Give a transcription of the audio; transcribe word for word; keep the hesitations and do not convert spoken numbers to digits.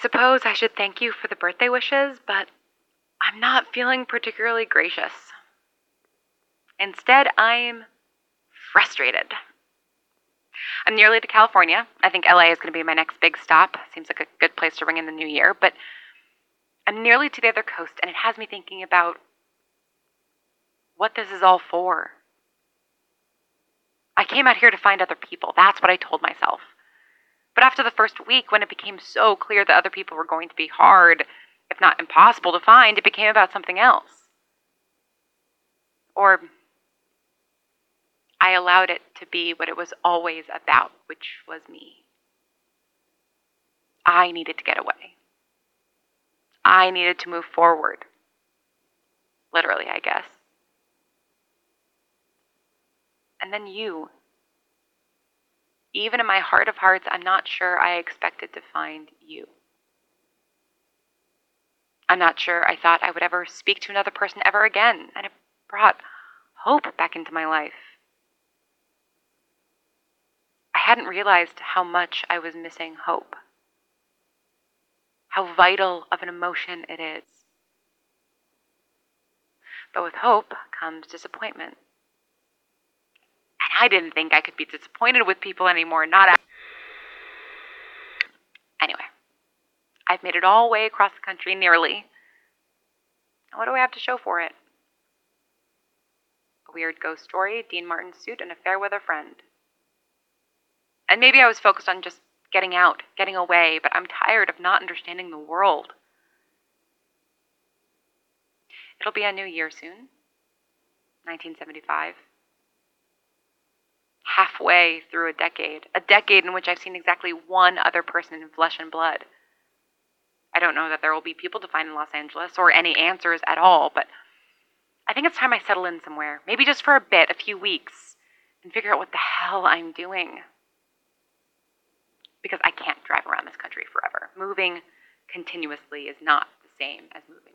suppose I should thank you for the birthday wishes, but I'm not feeling particularly gracious. Instead, I'm frustrated. I'm nearly to California. I think L A is going to be my next big stop. Seems like a good place to ring in the new year, but I'm nearly to the other coast, and it has me thinking about what this is all for. I came out here to find other people. That's what I told myself. But after the first week, when it became so clear that other people were going to be hard, if not impossible to find, it became about something else. Or I allowed it to be what it was always about, which was me. I needed to get away. I needed to move forward. Literally, I guess. And then you. Even in my heart of hearts, I'm not sure I expected to find you. I'm not sure I thought I would ever speak to another person ever again, and it brought hope back into my life. I hadn't realized how much I was missing hope, how vital of an emotion it is. But with hope comes disappointment. I didn't think I could be disappointed with people anymore, not at... Anyway, I've made it all the way across the country, nearly. What do I have to show for it? A weird ghost story, Dean Martin's suit, and a fair weather friend. And maybe I was focused on just getting out, getting away, but I'm tired of not understanding the world. It'll be a new year soon, nineteen seventy-five. Halfway through a decade, a decade in which I've seen exactly one other person in flesh and blood. I don't know that there will be people to find in Los Angeles or any answers at all, but I think it's time I settle in somewhere, maybe just for a bit, a few weeks, and figure out what the hell I'm doing. Because I can't drive around this country forever. Moving continuously is not the same as moving.